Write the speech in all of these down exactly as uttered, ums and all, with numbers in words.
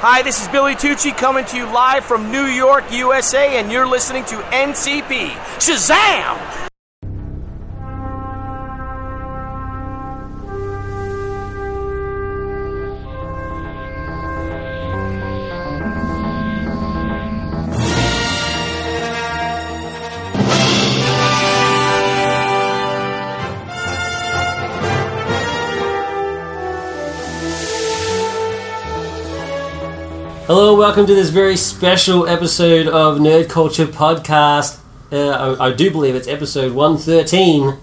Hi, this is Billy Tucci coming to you live from New York, U S A, and you're listening to N C P. Shazam! Hello, welcome to this very special episode of Nerd Culture Podcast. Uh, I, I do believe it's episode one thirteen,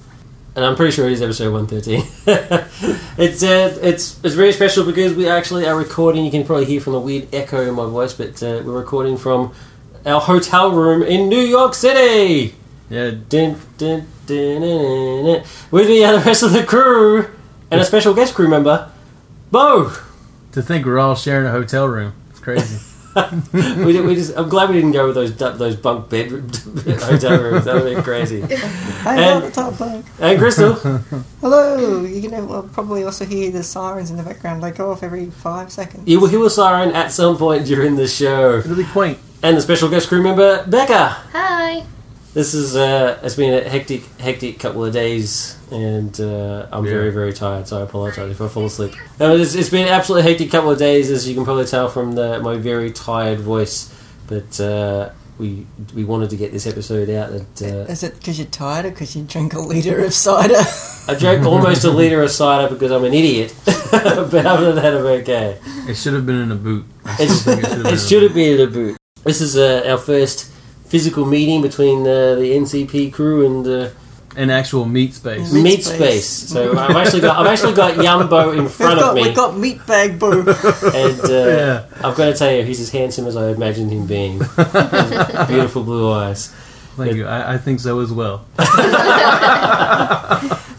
and I'm pretty sure it is episode one thirteen. it's uh, it's it's very special because we actually are recording. You can probably hear from the weird echo in my voice, but uh, we're recording from our hotel room in New York City. Yeah, dun, dun, dun, dun, dun, dun. With me are the rest of the crew and a special guest crew member, Bo. To think we're all sharing a hotel room. Crazy. we, we just, I'm glad we didn't go with those those bunk bed hotel rooms. That would have been crazy. I and, love the top bunk. And Crystal. Hello. You can I'll probably also hear the sirens in the background. They go off every five seconds. You will hear a siren at some point during the show. It'll be quaint. And the special guest crew member, Becca. Hi. This is uh, it's been a hectic hectic couple of days. And uh, I'm yeah. very, very tired, so I apologise if I fall asleep. No, it's, it's been an absolutely hectic couple of days, as you can probably tell from the, my very tired voice. But uh, we we wanted to get this episode out. That, uh, Is it because you're tired or because you drank a litre of cider? I drank almost a litre of cider because I'm an idiot. But other than that, I'm okay. It should have been in a boot. It should have been in a boot. This is uh, our first physical meeting between uh, the N C P crew and... Uh, An actual meat space. Meat, meat space. space. So I've actually got I've actually got Yumbo in front got, of me. We've got meat bag boo. And uh, yeah. I've got to tell you, he's as handsome as I imagined him being. Beautiful blue eyes. Thank but, you. I, I think so as well.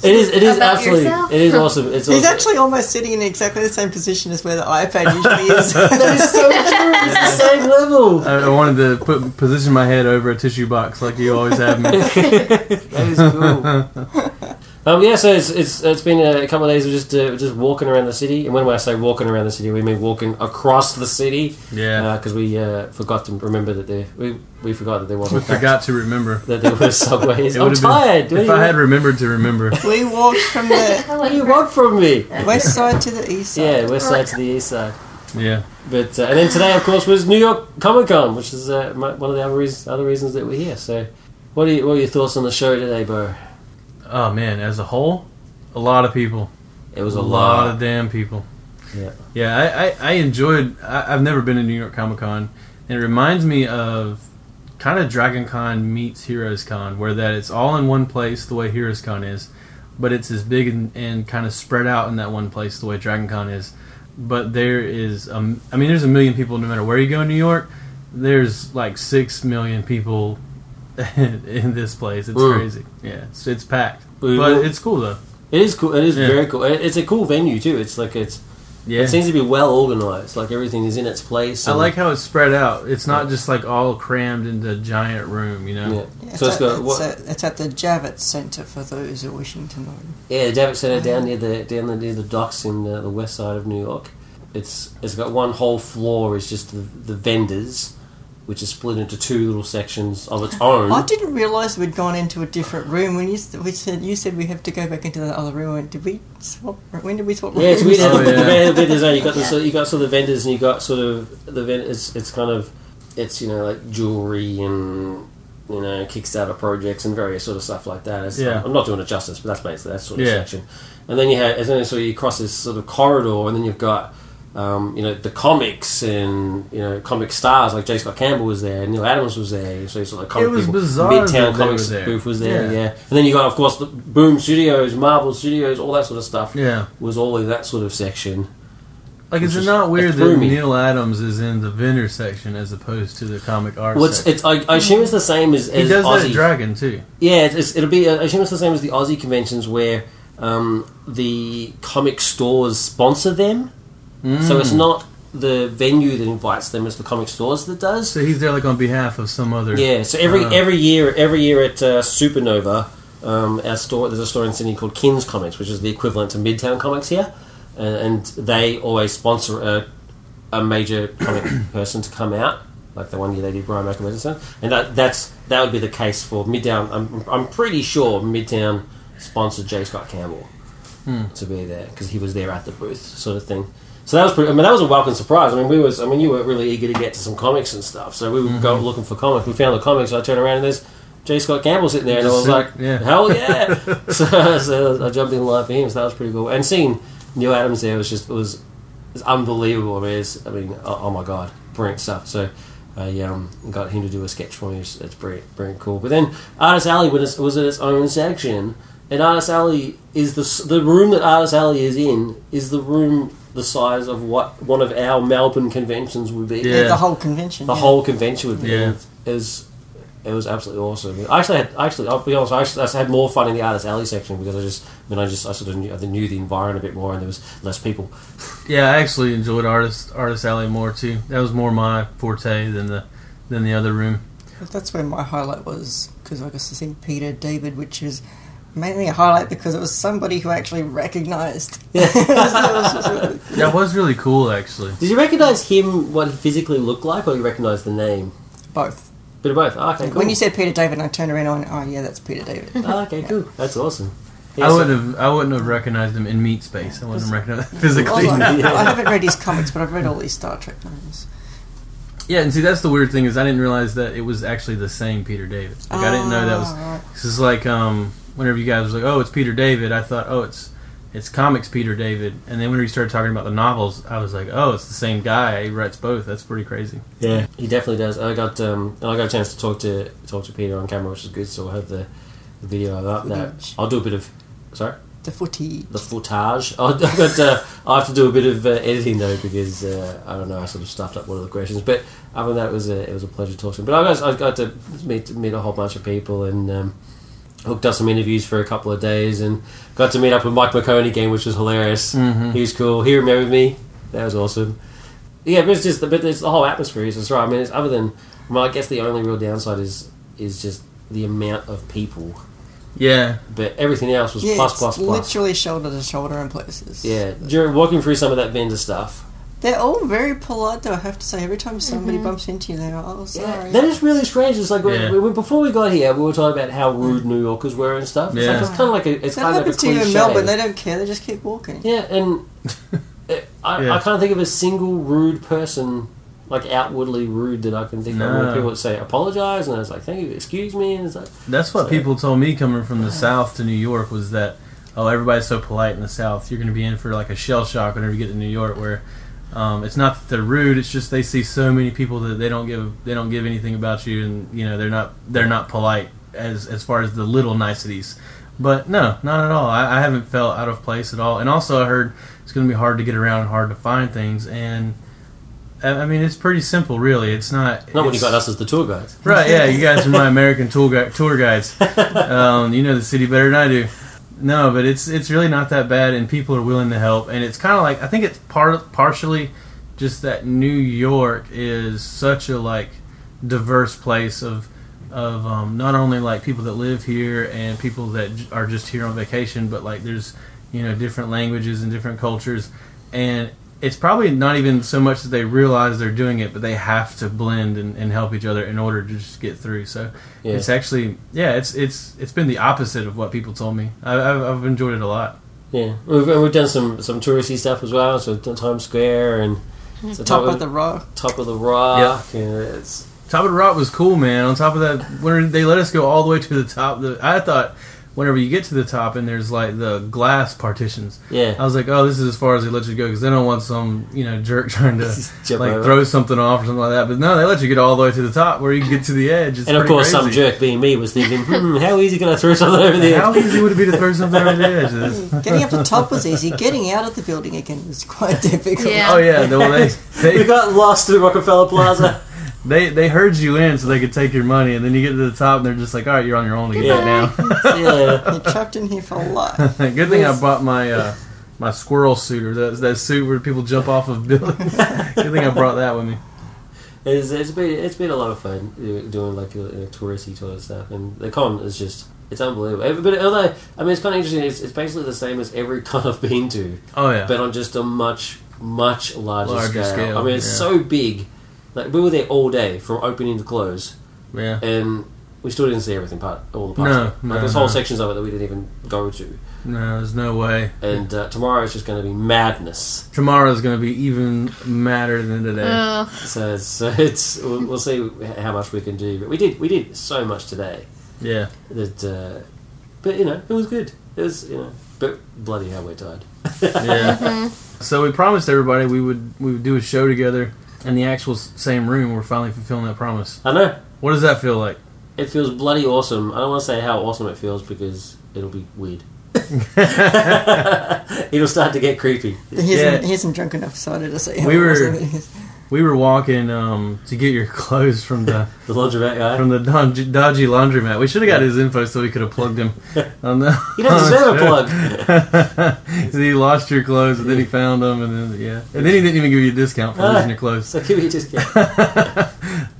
It is. It is absolutely. Yourself? It is awesome. It's He's awesome. Actually almost sitting in exactly the same position as where the iPad usually is. That is so true. It's the same level. I, I wanted to put position my head over a tissue box like you always have me. That is cool. um, yeah. So it's it's it's been a couple of days of just uh, just walking around the city. And when I say walking around the city, we mean walking across the city. Yeah. Because uh, we uh, forgot to remember that there we we forgot that there was. We forgot to remember that there were subways. I'm tired. Been, if I mean? had remembered to remember. We walked from the... What do you want from me? West side to the east side. Yeah, west side to the east side. Yeah. But uh, and then today, of course, was New York Comic Con, which is uh, one of the other reasons, other reasons that we're here. So what are, you, what are your thoughts on the show today, Bo? Oh, man, as a whole, a lot of people. It was a, a lot. lot of damn people. Yeah. Yeah, I, I, I enjoyed... I, I've never been to New York Comic Con, and it reminds me of... kind of Dragon Con meets Heroes Con, where that it's all in one place the way Heroes Con is, but it's as big and, and kind of spread out in that one place the way Dragon Con is. But there is, um, I mean, there's a million people no matter where you go in New York. There's like six million people in, in this place. It's Ooh. crazy. Yeah, it's, it's packed, Ooh. but it's cool though. It is cool. It is yeah. very cool. It's a cool venue too. It's like it's. Yeah. It seems to be well organised, like everything is in its place. I like how it's spread out. It's not just like all crammed into a giant room, you know? Yeah. Yeah, so it's, it's, got, it's, at, it's at the Javits Center for those who are wishing to know. Yeah, the Javits Center down near the down the, near the docks in the, the west side of New York. It's It's got one whole floor is just the, the vendors, which is split into two little sections of its own. I didn't realise we'd gone into a different room when you we said you said we have to go back into the other room. Did we swap? When did we swap? Yeah, it's weird. Oh, yeah. The vendors are you got the yeah. sort of, you got sort of the vendors and you got sort of the vendors. It's, it's kind of it's you know like jewelry and you know Kickstarter projects and various sort of stuff like that. It's, yeah. I'm not doing it justice, but that's basically that sort of yeah. section. And then you have and then so you cross this sort of corridor and then you've got. Um, you know, the comics and, you know, comic stars like J. Scott Campbell was there, Neil Adams was there, so sort of comic it was people. Bizarre Midtown Comics booth was there, yeah. yeah. And then you got, of course, the Boom Studios, Marvel Studios, all that sort of stuff yeah. was all in that sort of section. Like, is it not weird that me. Neil Adams is in the vendor section as opposed to the comic art well, it's, section? It's, I, I assume it's the same as, as He does Aussie. That at Dragon, too. Yeah, it's, it's, it'll be, I assume it's the same as the Aussie conventions where um, the comic stores sponsor them. Mm. So it's not the venue that invites them; it's the comic stores that does. So he's there, like on behalf of some other. Yeah. So every uh, every year, every year at uh, Supernova, um, our store there's a store in Sydney called Kin's Comics, which is the equivalent to Midtown Comics here, uh, and they always sponsor a, a a major comic person to come out, like the one year they did Brian Michael Medicine, and that that's that would be the case for Midtown. I'm I'm pretty sure Midtown sponsored J. Scott Campbell hmm. to be there because he was there at the booth, sort of thing. So that was pretty, I mean, that was a welcome surprise. I mean, we was I mean, you were really eager to get to some comics and stuff, so we would mm-hmm. go looking for comics. We found the comics. So I turned around and there's J. Scott Campbell sitting there, and I was sit, like, yeah. hell yeah! so, so I jumped in live for him. So that was pretty cool. And seeing Neil Adams there was just it was, it was unbelievable. I mean, it's, I mean, oh, oh my god, brilliant stuff. So I um, got him to do a sketch for me. It's, it's brilliant, brilliant, cool. But then Artist Alley was, was at its own section, and Artist Alley is the the room that Artist Alley is in is the room. The size of what one of our Melbourne conventions would be. Yeah, yeah the whole convention. The yeah. whole convention would be. Yeah. It was, it was absolutely awesome. I actually, had, actually, I'll be honest. I, actually, I had more fun in the Artist Alley section because I just, I mean, I just, I sort of knew, I knew the environment a bit more, and there was less people. Yeah, I actually enjoyed Artist Artist Alley more too. That was more my forte than the than the other room. But that's where my highlight was because I got to see Peter David, which is. Mainly a highlight because it was somebody who actually recognised. Yeah. That was really cool, actually. Did you recognise him, what he physically looked like, or you recognise the name? Both. Bit of both. Oh, okay, cool. When you said Peter David, I turned around and went, oh yeah, that's Peter David. Oh, okay, yeah. Cool. That's awesome. Yeah, I would have, I wouldn't have recognised him in meat space. I wouldn't have recognised him physically. Well, like, yeah. I haven't read his comics, but I've read all these Star Trek novels. Yeah, and see, that's the weird thing is I didn't realise that it was actually the same Peter David. Like oh, I didn't know that was. Right. This is like um. Whenever you guys was like, oh, it's Peter David, I thought, oh, it's it's comics Peter David. And then when we started talking about the novels, I was like, oh, it's the same guy. He writes both. That's pretty crazy. Yeah, he definitely does. I got um, I got a chance to talk to talk to Peter on camera, which is good. So I have the, the video of that. Footage. I'll do a bit of sorry. The footage. The footage. I got uh, I have to do a bit of uh, editing though because uh, I don't know. I sort of stuffed up one of the questions, but other than that, it was a it was a pleasure talking. But I got I got to meet meet a whole bunch of people and. Um, Hooked up some interviews for a couple of days and got to meet up with Mike McConey again, which was hilarious. Mm-hmm. He was cool. He remembered me. That was awesome. Yeah, but it's just the, but it's the whole atmosphere. It's right. I mean, it's other than well, I guess the only real downside is is just the amount of people. Yeah, but everything else was yeah, plus plus plus. Literally shoulder to shoulder in places. Yeah, during walking through some of that vendor stuff. They're all very polite, though, I have to say. Every time somebody mm-hmm. bumps into you, they're like, oh, sorry. Yeah, that is really strange. It's like, yeah. we, we, before we got here, we were talking about how rude New Yorkers were and stuff. It's, yeah. like, it's kind of like a, it's kind of like a cliche. That happens to you in Melbourne. They don't care. They just keep walking. Yeah, and it, I, yeah. I can't think of a single rude person, like, outwardly rude that I can think no. of. When people would say, apologise, and I was like, thank you, excuse me. And it's like, that's what so, people told me coming from the yeah. South to New York was that, oh, everybody's so polite in the South. You're going to be in for, like, a shell shock whenever you get to New York where... Um, it's not that they're rude. It's just they see so many people that they don't give they don't give anything about you, and you know they're not they're not polite as as far as the little niceties. But no, not at all. I, I haven't felt out of place at all. And also, I heard it's going to be hard to get around and hard to find things. And I, I mean, it's pretty simple, really. It's not not when you got us as the tour guides, right? Yeah, you guys are my American tour guide, tour guides. Um, you know the city better than I do. No, but it's it's really not that bad, and people are willing to help. And it's kind of like I think it's part partially just that New York is such a like diverse place of of um, not only like people that live here and people that are just here on vacation, but like there's you know different languages and different cultures, and it's probably not even so much that they realize they're doing it, but they have to blend and, and help each other in order to just get through. So yeah. it's actually, yeah, it's it's it's been the opposite of what people told me. I, I've, I've enjoyed it a lot. Yeah, we've, we've done some, some touristy stuff as well. So Times Square and so top, top of, of the Rock, top of the Rock. Yeah, yeah it's, top of the Rock was cool, man. On top of that, when they let us go all the way to the top, the, I thought. Whenever you get to the top and there's like the glass partitions, yeah, I was like, oh, this is as far as they let you go because they don't want some you know jerk trying to like over. throw something off or something like that. But no, they let you get all the way to the top where you can get to the edge. It's and of course, crazy. Some jerk being me was thinking, hmm, how easy can I throw something over the edge? How easy would it be to throw something over the edge? Of getting up the top was easy. Getting out of the building again was quite difficult. Yeah. Oh yeah, no, they, they we got lost in Rockefeller Plaza. They they herd you in so they could take your money, and then you get to the top, and they're just like, all right, you're on your own again yeah. now. Yeah, you're trapped in here for a lot. Good thing I bought my uh, my squirrel suit, or that, that suit where people jump off of buildings. Good thing I brought that with me. It's, it's been it's been a lot of fun doing like touristy sort of stuff, and the con is just It's unbelievable. Everybody, although, I mean, it's kind of interesting. It's, it's basically the same as every con I've been to. Oh, yeah. But on just a much, much larger, larger scale. scale. I mean, it's yeah. so big. Like, we were there all day from opening to close. Yeah. And we still didn't see everything, part, all the parts. No, no, like, there's no. whole sections of it that we didn't even go to. No, there's no way. And uh, tomorrow is just going to be madness. Tomorrow's going to be even madder than today. Uh. So, so it's we'll, we'll see how much we can do. But we did we did so much today. Yeah. That, uh, but you know, it was good. It was, you know, but bloody hell, we're tired. Yeah. Mm-hmm. So we promised everybody we would we would do a show together in the actual same room. We're finally fulfilling that promise. I know. What does that feel like? It feels bloody awesome. I don't want to say how awesome it feels because it'll be weird. It'll start to get creepy. He isn't, yeah. he isn't drunk enough, so I didn't say how we were. We were walking um, to get your clothes from the the laundromat guy, from the dodgy, dodgy laundromat. We should have got yeah. his info so we could have plugged him. On the, he doesn't deserve a plug. So he lost your clothes, and then he found them, and then yeah, and then he didn't even give you a discount for ah, losing your clothes. So give me a discount.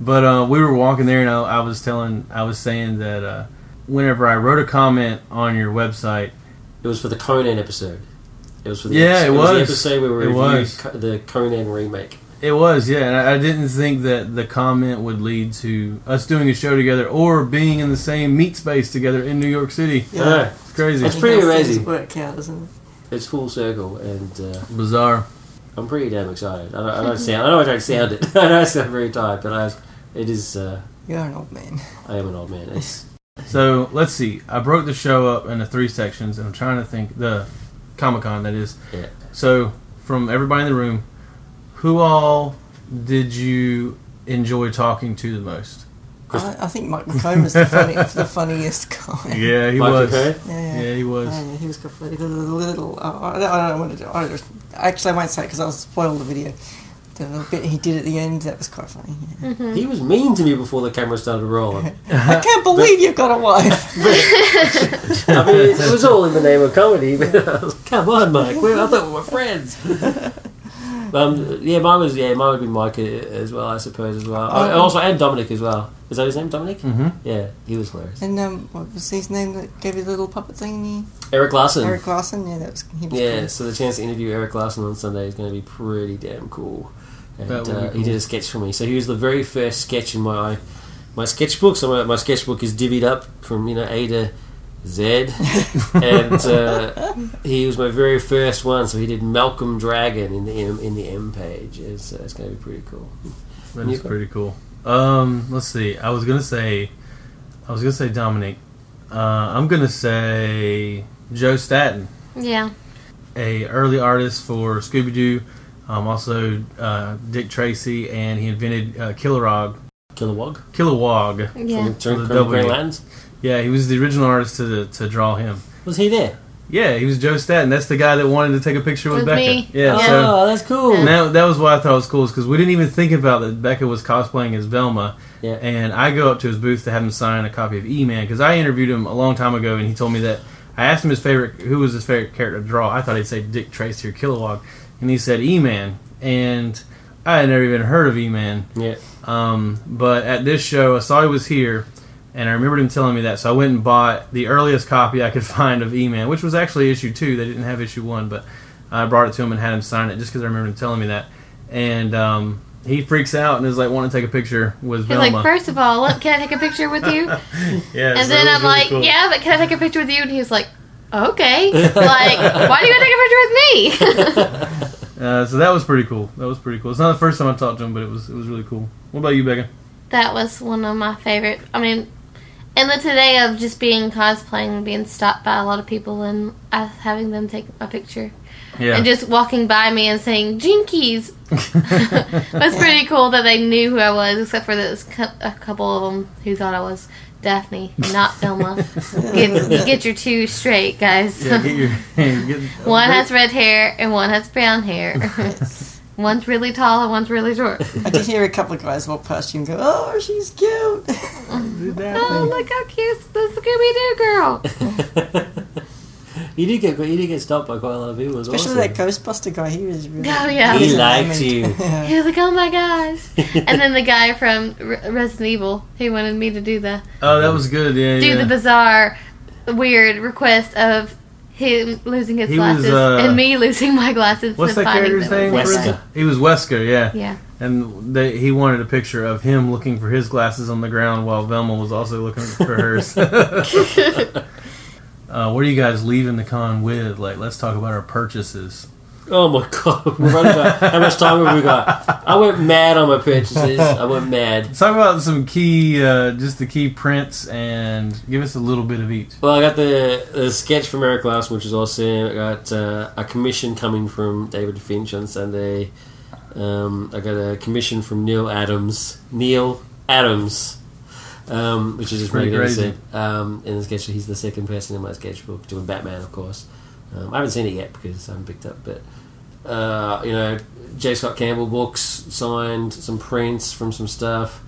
But uh, we were walking there, and I, I was telling, I was saying that uh, whenever I wrote a comment on your website, it was for the Conan episode. It was for the yeah, episode. It, was. It was the episode where we reviewed the Conan remake. It was, yeah, and I didn't think that the comment would lead to us doing a show together or being in the same meet space together in New York City. Yeah, yeah. It's crazy. It's pretty crazy. Work out, isn't it? It's full circle and uh, bizarre. I'm pretty damn excited. I don't, I don't sound. I know I don't sound it. I know I sound very tired, but I. It is. Uh, You're an old man. I am an old man. It's, so let's see. I broke the show up into three sections, and I'm trying to think the Comic-Con that is. Yeah. So from everybody in the room. Who all did you enjoy talking to the most? I, I think Mike McConey was the, funny, the funniest guy. Yeah, he Mike was. Okay. Yeah, yeah, he was. Yeah, he was good. The little. Uh, I, don't, I don't want to. Do, I don't, actually, I won't say it because I'll spoil the video. The little bit he did at the end, that was quite funny. Yeah. Mm-hmm. He was mean to me before the camera started rolling. I can't believe but, you've got a wife. But, I mean, it was all in the name of comedy. But I was, come on, Mike. We're, I thought we were friends. Um, yeah, mine was yeah, mine would be Mike as well, I suppose as well. Oh, and also, and Dominic as well. Is that his name, Dominic? Mm-hmm. Yeah, he was hilarious. And um, what was his name that gave you the little puppet thingy? Erik Larsen. Erik Larsen, yeah, that was. He was yeah, cool. So the chance to interview Erik Larsen on Sunday is going to be pretty damn cool. And that would be uh, cool. He did a sketch for me, so he was the very first sketch in my my sketchbook. So my, my sketchbook is divvied up from you know A to Z, and uh, he was my very first one. So he did Malcolm Dragon in the M, in the M page. It's, uh, it's going to be pretty cool. That is pretty cool. Um, let's see. I was going to say, I was going to say Dominic. Uh, I'm going to say Joe Staton. Yeah, a early artist for Scooby-Doo. Um, also uh, Dick Tracy, and he invented uh, Kilowog. Kilowog. Kilowog. Yeah. From the Greenlands. Yeah, he was the original artist to to draw him. Was he there? Yeah, he was Joe Staton. That's the guy that wanted to take a picture with, with Becca. Me. Yeah, oh, so that's cool. And that, that was why I thought it was cool, because we didn't even think about that Becca was cosplaying as Velma. Yeah. And I go up to his booth to have him sign a copy of E-Man, because I interviewed him a long time ago, and he told me that I asked him his favorite, who was his favorite character to draw. I thought he'd say Dick Tracy or Kilowog, and he said E-Man, and I had never even heard of E-Man. Yeah. Um, but at this show, I saw he was here. And I remembered him telling me that, so I went and bought the earliest copy I could find of E-Man, which was actually issue two. They didn't have issue one, but I brought it to him and had him sign it just because I remembered him telling me that. And um, he freaks out and is like, want to take a picture with Velma. He's like, first of all, look, can I take a picture with you? Yeah, and so then I'm really like, cool. Yeah, but can I take a picture with you? And he's like, okay. Like, why do you take a picture with me? uh, so that was pretty cool. That was pretty cool. It's not the first time I talked to him, but it was it was really cool. What about you, Becca? That was one of my favorite. I mean... And the today of just being cosplaying and being stopped by a lot of people and us having them take a picture. Yeah. And just walking by me and saying, Jinkies! That's pretty cool that they knew who I was, except for those, a couple of them who thought I was Daphne, not Velma. get, get your two straight, guys. Yeah, get your, get one has red hair and one has brown hair. One's really tall and one's really short. I did hear a couple of guys walk past you and go, oh, she's cute. Oh, look how cute the Scooby-Doo girl. You did get you did get stopped by quite a lot of people as well. Especially awesome. That Ghostbuster guy. He was really... Oh, yeah. He, he liked you. Yeah. He was like, oh, my gosh. And then the guy from Resident Evil, he wanted me to do the... Oh, that was good, yeah, Do yeah. the bizarre... weird request of him losing his he glasses was, uh, and me losing my glasses. What's and that character's name? Wesker. He was Wesker, yeah. Yeah. And they, he wanted a picture of him looking for his glasses on the ground while Velma was also looking for hers. Uh, what are you guys leaving the con with? Like, let's talk about our purchases. Oh my god, we're running out. How much time have we got? I went mad on my purchases. I went mad. Let's talk about some key, uh, just the key prints, and give us a little bit of each. Well, I got the, the sketch from Erik Larsen, which is awesome. I got uh, a commission coming from David Finch on Sunday. Um, I got a commission from Neil Adams. Neil Adams. Um, which is just pretty crazy. Um, in the sketch, he's the second person in my sketchbook doing Batman, of course. Um, I haven't seen it yet because I haven't picked up, but uh, you know, J. Scott Campbell books signed, some prints from some stuff.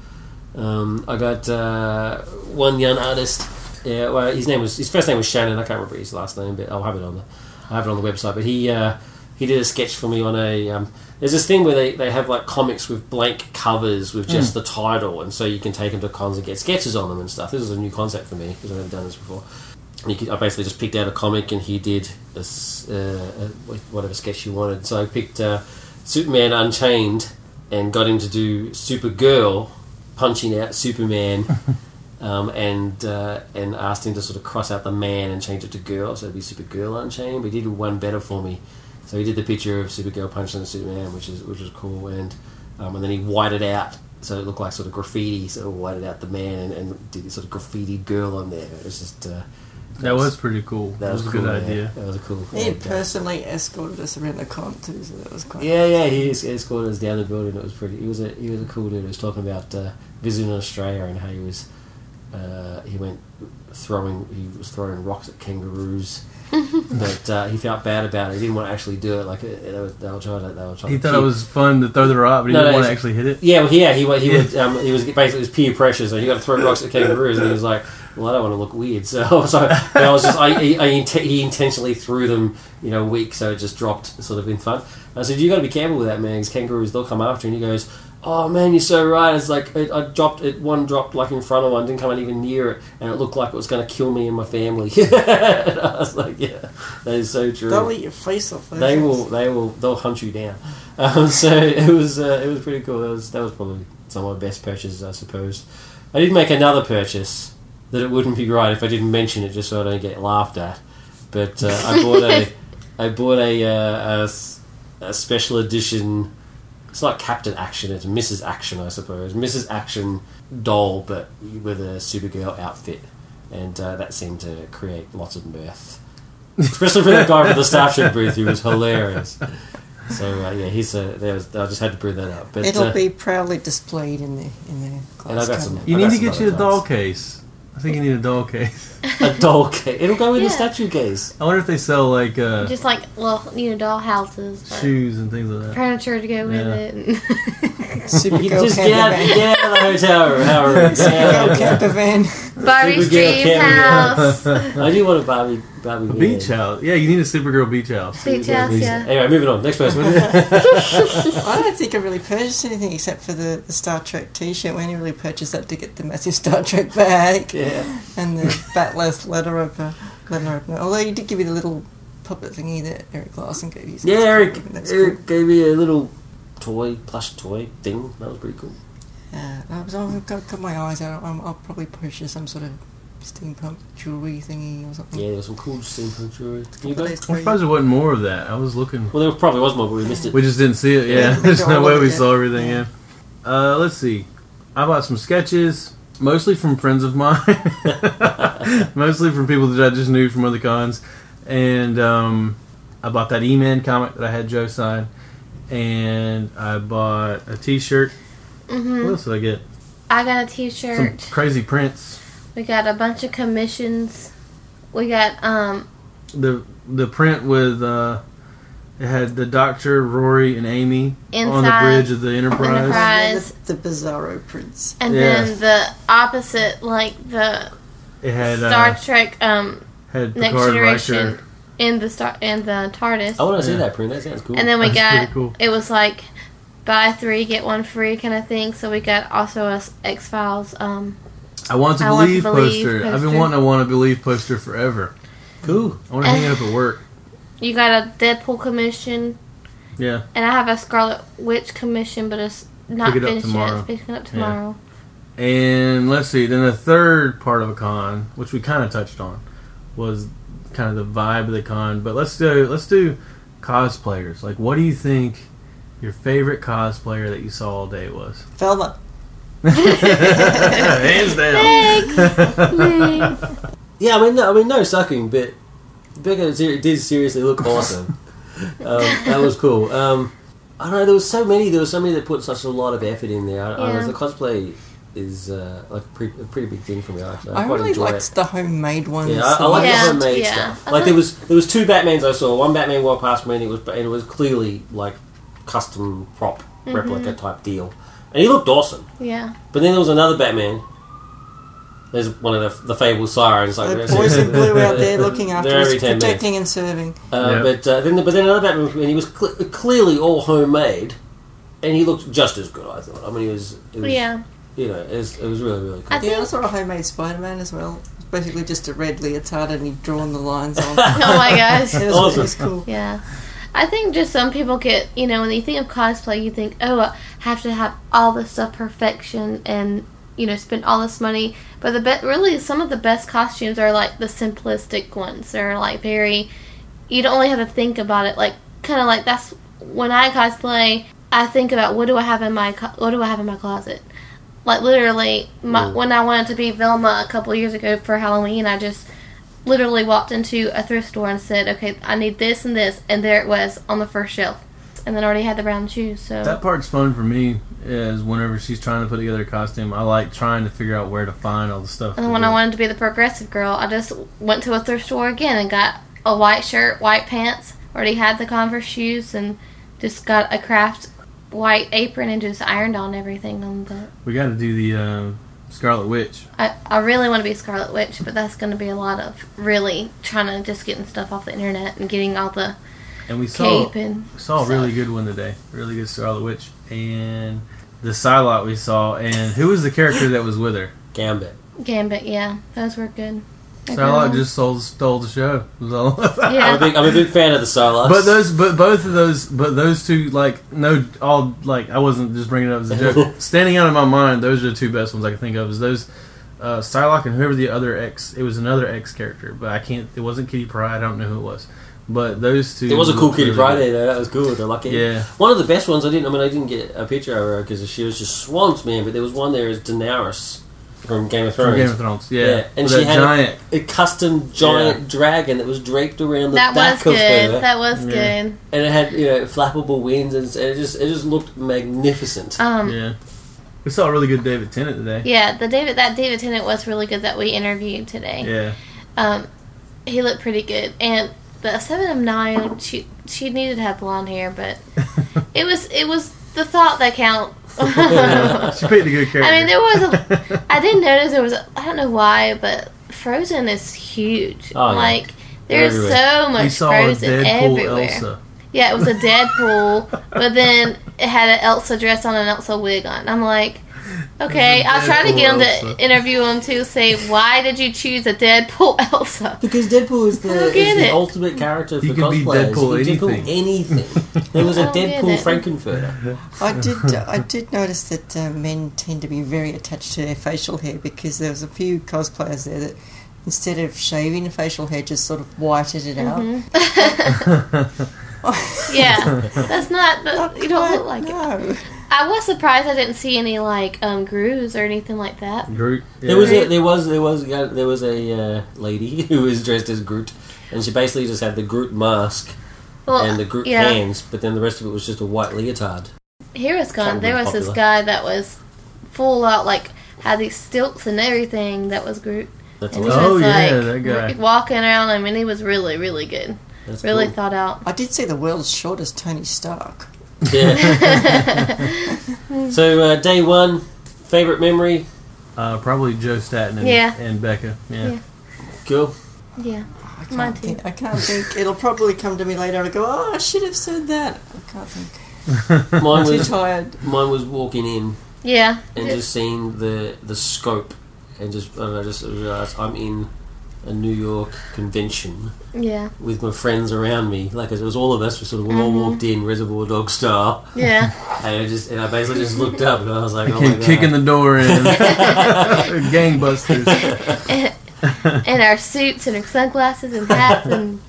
Um, I got uh, one young artist. Yeah, well, his name was his first name was Shannon. I can't remember his last name, but I'll have it on the I have it on the website. But he uh, he did a sketch for me on a. Um, there's this thing where they, they have like comics with blank covers with just mm. the title, and so you can take them to cons and get sketches on them and stuff. This is a new concept for me because I've never done this before. I basically just picked out a comic and he did a, uh, whatever sketch you wanted. So I picked uh, Superman Unchained and got him to do Supergirl punching out Superman um, and uh, and asked him to sort of cross out the man and change it to girl, so it'd be Supergirl Unchained. But he did one better for me, so he did the picture of Supergirl punching Superman, which is which is cool, and um, and then he whited out. So it looked like sort of graffiti, sort of whited out the man and, and did this sort of graffitied girl on there. It was just. Uh, That was pretty cool. That, that was, was a cool, good man. idea. That was a cool. He idea. personally escorted us around the con too, so that was quite. Yeah, yeah, he escorted us down the building. It was pretty. He was a he was a cool dude. He was talking about uh, visiting Australia and how he was uh, he went throwing he was throwing rocks at kangaroos, but uh, he felt bad about it. He didn't want to actually do it. Like they were, they were trying to. They were trying he to thought keep. It was fun to throw the rock, but he no, didn't no, want to actually hit it. Yeah, well, yeah. He he yeah. would um, he was basically it was peer pressure. So you got to throw rocks at kangaroos, and he was like. Well, I don't want to look weird, so, so I was just I, I, I he intentionally threw them, you know, weak, so it just dropped sort of in front. I said, "You got to be careful with that, man. Because kangaroos, they'll come after." And he goes, "Oh man, you're so right. It's like it, I dropped it. One dropped like in front of one, didn't come out even near it, and it looked like it was going to kill me and my family." And I was like, "Yeah, that is so true. They'll eat your face off. They things. will. They will. They'll hunt you down." Um, so it was. Uh, it was pretty cool. That was that was probably some of my best purchases, I suppose. I did make another purchase. That it wouldn't be right if I didn't mention it, just so I don't get laughed at. But uh, I bought a, I bought a, uh, a, a special edition. It's not Captain Action; it's Missus Action, I suppose. Missus Action doll, but with a Supergirl outfit, and uh, that seemed to create lots of mirth, especially for that guy from the Starship booth. He was hilarious. So uh, yeah, he's a. There was, I just had to bring that up. But, It'll uh, be proudly displayed in the in the glass. And some, you need to get you a doll case. I think you need a doll case. A doll case. It'll go in yeah. a statue case. I wonder if they sell like uh, just like well, you know, doll houses, shoes and things like that, furniture to go yeah. with it. Super you just get out, get out of the hotel room. However, Supergirl camper van. Barbie's dream house. I do want a Barbie Barbie a beach house. Yeah, you need a Supergirl beach house. Beach Supergirl house. Beach. Yeah. Anyway, moving on. Next person. I don't think I really purchased anything except for the, the Star Trek T-shirt. We only really purchased that to get the massive Star Trek bag. Yeah. And the batless letter opener, letter opener. Although you did give me the little puppet thingy that Erik Larsen gave you. So yeah, Eric, Eric cool. gave me a little toy, plush toy thing. That was pretty cool. Yeah, uh, I've got to cut my eyes out. I'm, I'll probably purchase some sort of steampunk jewelry thingy or something. Yeah, there was some cool steampunk jewelry. You I suppose there wasn't more of that. I was looking. Well, there probably was more, but we missed it. We just didn't see it. Yeah, yeah there's no way we it. saw everything. Yeah. yeah. Uh, let's see. I bought some sketches. Mostly from friends of mine. Mostly from people that I just knew from other cons. And um, I bought that E-Man comic that I had Joe sign. And I bought a T-shirt. Mm-hmm. What else did I get? I got a T-shirt. Some crazy prints. We got a bunch of commissions. We got... um The the print with... Uh, it had the Doctor, Rory, and Amy Inside on the bridge of the Enterprise. Enterprise. Yeah, the, the Bizarro prints. And yeah. then the opposite, like the it had, Star uh, Trek um, had Next Picard, Generation Riker. in the star in the TARDIS. I want to yeah. see that print. That sounds cool. And then we That's got, cool. it was like buy three, get one free kind of thing. So we got also a X-Files um, I want to I believe, want to believe poster. poster. I've been wanting a want to believe poster forever. Cool. I want to hang it up at work. You got a Deadpool commission. Yeah. And I have a Scarlet Witch commission, but it's not Pick it finished yet. It's picking up tomorrow. Yeah. And let's see. Then the third part of a con, which we kind of touched on, was kind of the vibe of the con. But let's do let's do cosplayers. Like, what do you think your favorite cosplayer that you saw all day was? Velma. Hands down. Thanks. Yeah, I mean, no, I mean, no sucking, but Becca did seriously look awesome. um, that was cool. Um, I don't know. There was so many. There was so many that put such a lot of effort in there. I, yeah. I don't know, the cosplay is uh, like a pretty, a pretty big thing for me. Actually, I, I really liked it. The homemade ones. Yeah, I, I like yeah. the homemade yeah. stuff. Like there was there was two Batmans I saw. One Batman walked past me, and it was and it was clearly like custom prop mm-hmm. replica type deal, and he looked awesome. Yeah. But then there was another Batman. There's one of the, the fabled sirens. Like the boys in blue out there looking after us, protecting and serving. Uh, yep. But uh, then, but then another Batman, and he was cl- clearly all homemade, and he looked just as good. I thought. I mean, he was. It was yeah. You know, it was, it was really, really cool. I yeah, I saw a homemade Spider-Man as well. Basically, just a red leotard, and he'd drawn the lines on. Oh my gosh! It was, awesome. It was cool. Yeah. I think just some people get, you know, when you think of cosplay, you think, oh, I have to have all this stuff perfection and, you know, spend all this money. But the be- really, some of the best costumes are, like, the simplistic ones. They're, like, very... You don't really have to think about it. Like, kind of like, that's... When I cosplay, I think about, what do I have in my co- what do I have in my closet? Like, literally, my, when I wanted to be Velma a couple years ago for Halloween, I just... literally walked into a thrift store and said, okay, I need this and this, and there it was on the first shelf, and then I already had the brown shoes. So that part's fun for me, is whenever she's trying to put together a costume, I like trying to figure out where to find all the stuff. And when do. I wanted to be the progressive girl, I just went to a thrift store again and got a white shirt, white pants, already had the Converse shoes, and just got a craft white apron and just ironed on everything on the... We got to do the uh Scarlet Witch. I, I really want to be Scarlet Witch, but that's going to be a lot of really trying to just getting stuff off the internet and getting all the and we saw cape and we saw a stuff. Really good one today, really good Scarlet Witch, and the Starlock we saw, and who was the character that was with her? Gambit. Gambit, yeah, those were good. Starlock just sold, stole the show. Yeah. I'm, a big, I'm a big fan of the Starlocks. But those, but both of those, but those two, like no, all like I wasn't just bringing it up as a joke. Standing out in my mind, those are the two best ones I can think of. Is those uh, Starlock and whoever the other ex? It was another ex character, but I can't. It wasn't Kitty Pryde. I don't know who it was. But those two. It was a cool Kitty Pryde there. Though. That was cool. They're lucky. Yeah. One of the best ones. I didn't. I mean, I didn't get a picture of her because she was just swamped, man. But there was one there as Daenerys. From Game of Thrones. From Game of Thrones, yeah. yeah. And with she had giant, a, a custom giant yeah. dragon that was draped around the that back of her. That was good. That yeah. was good. And it had, you know, flappable wings, and it just it just looked magnificent. Um, yeah. We saw a really good David Tennant today. Yeah, the David that David Tennant was really good that we interviewed today. Yeah. Um, he looked pretty good, and the Seven of Nine, she she needed to have blonde hair, but it was it was the thought that counts. She picked a good character. I mean, there was a... I didn't notice there was... A, I don't know why, but Frozen is huge. Oh, like, yeah. there's everywhere. So much we saw Frozen a Deadpool everywhere. Elsa. Yeah, it was a Deadpool, but then it had an Elsa dress on, an Elsa wig on. I'm like, okay, I'll try to get him Elsa. To interview him to say, why did you choose a Deadpool Elsa? Because Deadpool is the, is the ultimate character for you cosplayers. You can Deadpool you can anything. Deadpool anything. There was a Deadpool Frankenfurter. I did I did notice that uh, men tend to be very attached to their facial hair, because there was a few cosplayers there that instead of shaving facial hair just sort of whited it mm-hmm. out. Yeah, that's not, not you don't quite, look like no. it. I was surprised I didn't see any like um, grooves or anything like that. Groot. Yeah. There was a, there was there was uh, there was a uh, lady who was dressed as Groot, and she basically just had the Groot mask well, and the Groot yeah. hands, but then the rest of it was just a white leotard. Heroes Con, there was popular. This guy that was full out like had these stilts and everything that was Groot. That's and he was oh like, yeah, that guy walking around. I mean, he was really really good, that's really cool. thought out. I did see the world's shortest Tony Stark. Yeah. So uh, day one, favorite memory? Uh, probably Joe Staton and, yeah. and Becca. Yeah. yeah. Cool. Yeah. I can't Mine too. Think, I can't think. It'll probably come to me later and I go, oh, I should have said that. I can't think. Mine was, too tired. Mine was walking in. Yeah. And just seeing the the scope and just and I just realised I'm in a New York convention. Yeah. With my friends around me, like it was all of us. We sort of mm-hmm. all walked in, Reservoir Dog style. Yeah. And I just and I basically just looked up and I was like, I oh my God. Kicking the door in, gangbusters. And our suits and our sunglasses and hats and.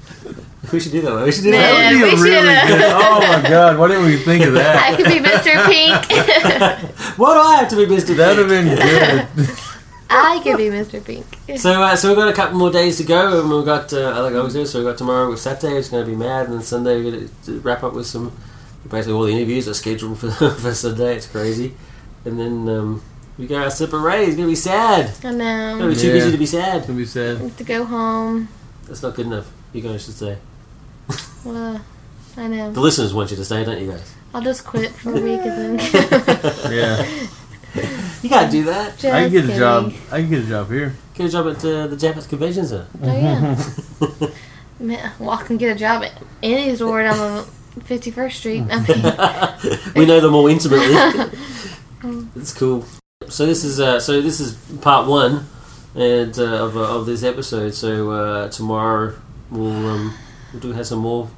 We should do that. We should do Man, that. That would be really good. Oh my God! Why didn't we think of that? I could be Mister Pink. Why do I have to be Mister Pink? That'd have been good. I could be Mister Pink. So, uh, so we've got a couple more days to go, and we've got uh, other goals there. So we've got tomorrow with Saturday, it's going to be mad, and then Sunday we're going to wrap up with some. Basically, all the interviews are scheduled for for Sunday. It's crazy, and then. Um, We got our separate rays. It's going to be sad. I know. It's going to be too yeah. busy to be sad. It's going to be sad. We have to go home. That's not good enough, you guys should say. Well, I know. The listeners want you to stay, don't you guys? I'll just quit for a week and then... yeah. You can't do that. Just I can get kidding. a job. I can get a job here. Get a job at uh, the Javits Convention Center. Oh, yeah. Man, well, I can get a job at any resort on the fifty-first street. I mean... We know them all intimately. It's cool. So this is uh, so this is part one, and uh, of uh, of this episode. So uh, tomorrow we'll um, we'll do have some more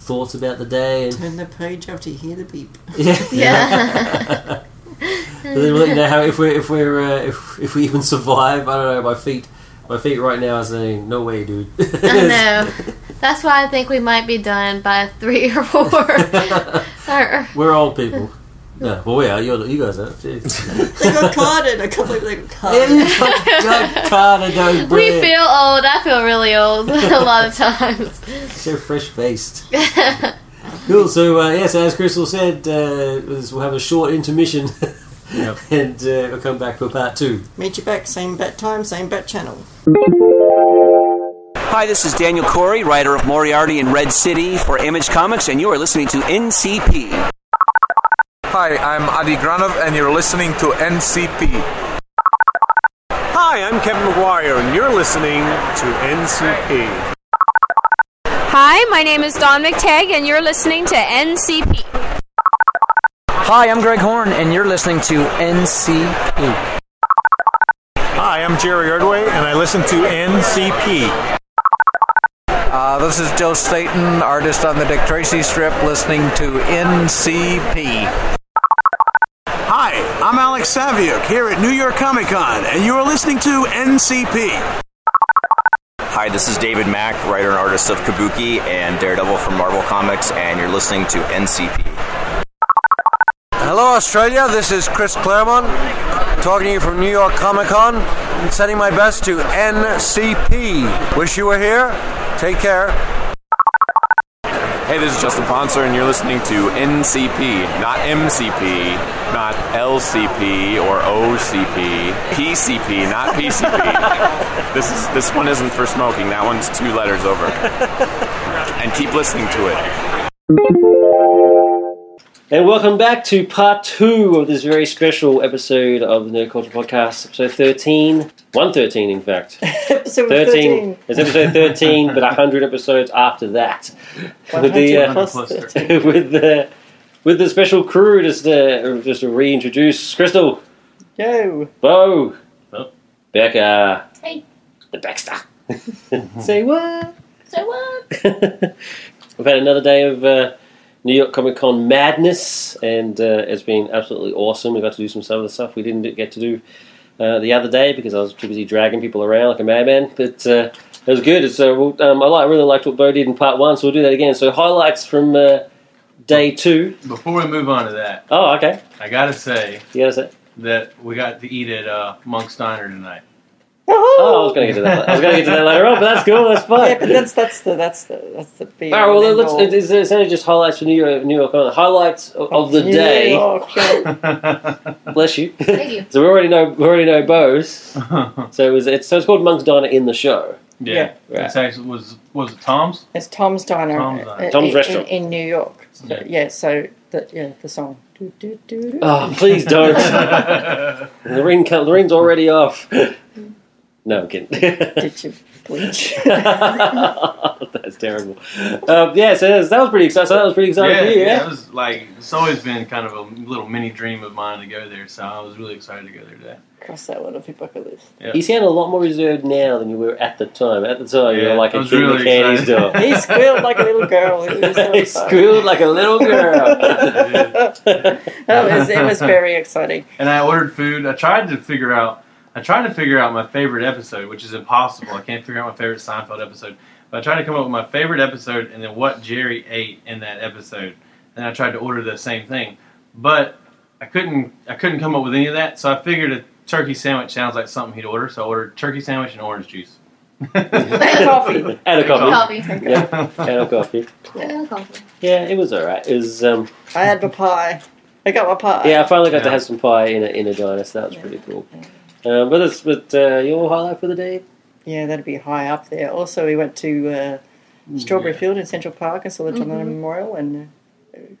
thoughts about the day. And turn the page after you hear the beep. Yeah, yeah. Then we'll let you know how if we if we're uh, if if we even survive. I don't know. My feet, my feet right now are saying no way, dude. I know. That's why I think we might be done by three or four. We're old people. No, well, we are. You're, you guys are. They got carded. I can't believe they got carded. Yeah, got carded. Got we feel old. I feel really old a lot of times. So fresh-faced. Cool. So, uh, yes, yeah, so as Crystal said, uh, we'll have a short intermission. Yep. And uh, we'll come back for part two. Meet you back. Same bat time, same bat channel. Hi, this is Daniel Corey, writer of Moriarty in Red City for Image Comics, and you are listening to N C P. Hi, I'm Adi Granov, and you're listening to N C P. Hi, I'm Kevin McGuire, and you're listening to N C P. Hi, my name is Don McTagg, and you're listening to N C P. Hi, I'm Greg Horn, and you're listening to N C P. Hi, I'm Jerry Ordway, and I listen to N C P. Uh, this is Joe Staton, artist on the Dick Tracy strip, listening to N C P. Hi, I'm Alex Saviuk here at New York Comic Con, and you are listening to N C P. Hi, this is David Mack, writer and artist of Kabuki and Daredevil from Marvel Comics, and you're listening to N C P. Hello, Australia. This is Chris Claremont, talking to you from New York Comic Con, and sending my best to N C P. Wish you were here. Take care. Hey, this is Justin Ponser, and you're listening to N C P, not M C P, not L C P or O C P, P C P, not P C P. This is this one isn't for smoking. That one's two letters over. And keep listening to it. And welcome back to part two of this very special episode of the Nerd Culture Podcast, episode thirteen. one thirteen, in fact. Episode thirteen. It's episode thirteen, but one hundred episodes after that. With the, uh, with, the, with the special crew, just, uh, just to reintroduce Crystal. Yo. Bo. Oh. Becca. Hey. The Baxter. Say what? Say what? We've had another day of uh, New York Comic Con madness, and uh, it's been absolutely awesome. We got to do some some of the stuff we didn't get to do Uh, the other day because I was too busy dragging people around like a madman, but uh, it was good. So um, I like, really liked what Bo did in part one, so we'll do that again. So highlights from uh, day two. Before we move on to that, oh okay, I gotta say, you gotta say that we got to eat at uh, Monk's Diner tonight. Woo-hoo! Oh, I was going to get to that. I was going to get to that later on, but that's cool. That's fun. Yeah, but that's that's the that's the that's the. All right. Well, let's. All... It's, it's only just highlights for New York. New York highlights of, of the day. Bless you. Thank you. So we already know we already know Bo's. So it was it's so it's called Monk's Diner in the show. Yeah. yeah. Right. It's actually was was it Tom's? It's Tom's Diner. Tom's, Diner. Uh, Tom's in, restaurant in, in New York. So, yeah. yeah. So the yeah the song. Do, do, do, do. Oh, please don't. the ring the ring's already off. No, I'm kidding. Did you bleach? That's terrible. Um, yeah, so that was pretty exciting. So that was pretty exciting yeah, for you, yeah? Yeah, it was like, it's always been kind of a little mini dream of mine to go there, so I was really excited to go there today. Cross that one off your bucket list. Yep. You sound a lot more reserved now than you were at the time. At the time, yeah, you were like a kid really in the candy store. He squealed like a little girl. It was so he squealed like a little girl. It was, it was very exciting. And I ordered food. I tried to figure out I tried to figure out my favorite episode, which is impossible. I can't figure out my favorite Seinfeld episode. But I tried to come up with my favorite episode and then what Jerry ate in that episode. And I tried to order the same thing. But I couldn't I couldn't come up with any of that, so I figured a turkey sandwich sounds like something he'd order, so I ordered turkey sandwich and orange juice. and a coffee. And a coffee. And a coffee. Yeah. And a coffee. Yeah, coffee. Yeah, it was alright. It was um I had my pie. I got my pie. Yeah, I finally got yeah. to have some pie in a in a diner, so that was yeah. pretty cool. Yeah. Um, but that's but uh, your highlight for the day? Yeah, that'd be high up there. Also, we went to uh, Strawberry yeah. Field in Central Park and saw the John mm-hmm. Lennon Memorial and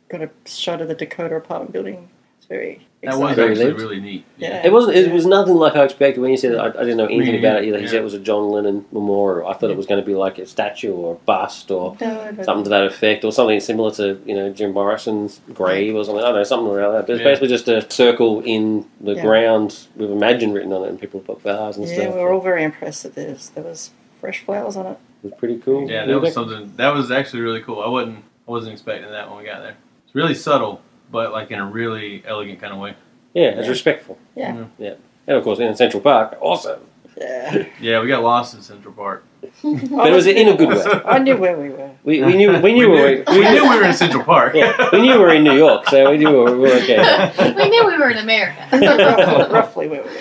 got a shot of the Dakota apartment building. It's very exciting. That was actually really, really neat. Yeah. Yeah. It wasn't. It yeah. was nothing like I expected when you said that. I, I didn't know anything really, about it either. He yeah. said it was a John Lennon memorial. I thought yeah. it was going to be like a statue or a bust or no, something to that effect, or something similar to you know Jim Morrison's grave or something. I don't know, something around that. But it's yeah. basically just a circle in the yeah. ground with Imagine written on it, and people put flowers and yeah, stuff. Yeah, we were all very impressed with this. There was fresh flowers on it. It was pretty cool. Yeah, that was, was something. That was actually really cool. I wasn't. I wasn't expecting that when we got there. It's really subtle, but like in a really elegant kind of way. Yeah, it's yeah. respectful. Yeah. Mm-hmm. Yeah. And of course, in Central Park, awesome. Yeah. Yeah, we got lost in Central Park. But it was in a good way. I knew where we were. We, we knew we knew we, were, knew, we, we knew we were in Central Park. Yeah, we knew we were in New York, so we knew we were okay. We knew we were in America. Roughly, roughly where we were.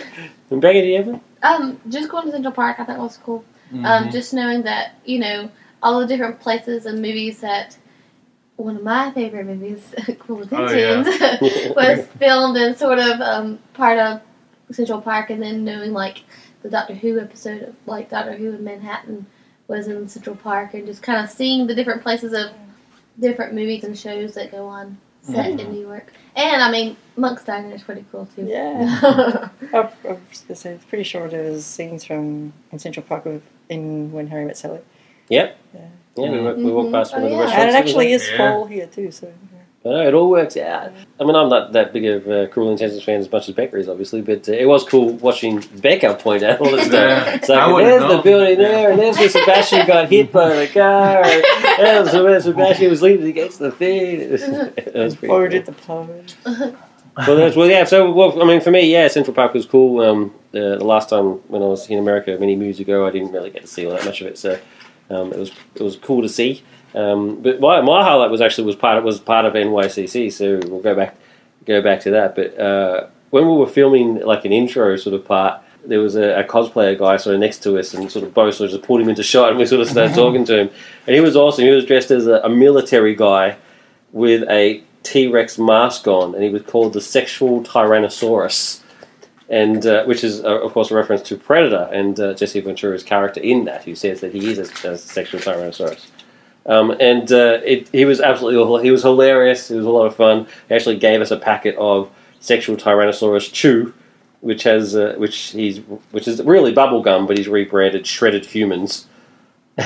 And Becca, do you ever? Um, just going to Central Park, I thought was cool. Mm-hmm. Um, just knowing that you know all the different places and movies that. One of my favorite movies, Cool Intentions, oh, yeah. was filmed in sort of um, part of Central Park, and then knowing like the Doctor Who episode of like Doctor Who in Manhattan was in Central Park, and just kind of seeing the different places of different movies and shows that go on set mm-hmm. in New York. And I mean, Monk's Diner is pretty cool too. Yeah, I, I was pretty sure there was scenes from in Central Park in When Harry Met Sally. Yep. Yeah. Yeah, we walk, we walk past mm-hmm. one of the oh, yeah. restaurants. And it actually is yeah. fall here too, so... I know, it all works out. I mean, I'm not that big of a uh, Cruel Intentions fan as much as Becca is, obviously, but uh, it was cool watching Becca point out all this stuff. It's like, there's know. the building there, and there's where Sebastian got hit by the car, and there's where Sebastian was leaning against the thing. It was, it was pretty cool. At the pub. Well, that's, well, yeah, so, well, I mean, for me, yeah, Central Park was cool. Um, uh, the last time when I was in America many moons ago, I didn't really get to see all that much of it, so... Um, it was it was cool to see, um, but my my highlight was actually was part of, was part of N Y C C. So we'll go back go back to that. But uh, when we were filming like an intro sort of part, there was a, a cosplayer guy sort of next to us, and sort of both sort of just pulled him into shot, and we sort of started talking to him, and he was awesome. He was dressed as a, a military guy with a T-Rex mask on, and he was called the Sexual Tyrannosaurus. And uh, which is, uh, of course, a reference to Predator and uh, Jesse Ventura's character in that, who says that he is a, a sexual tyrannosaurus. Um, and uh, it, he was absolutely he was hilarious. It was a lot of fun. He actually gave us a packet of sexual tyrannosaurus chew, which has uh, which he's which is really bubble gum, but he's rebranded shredded humans,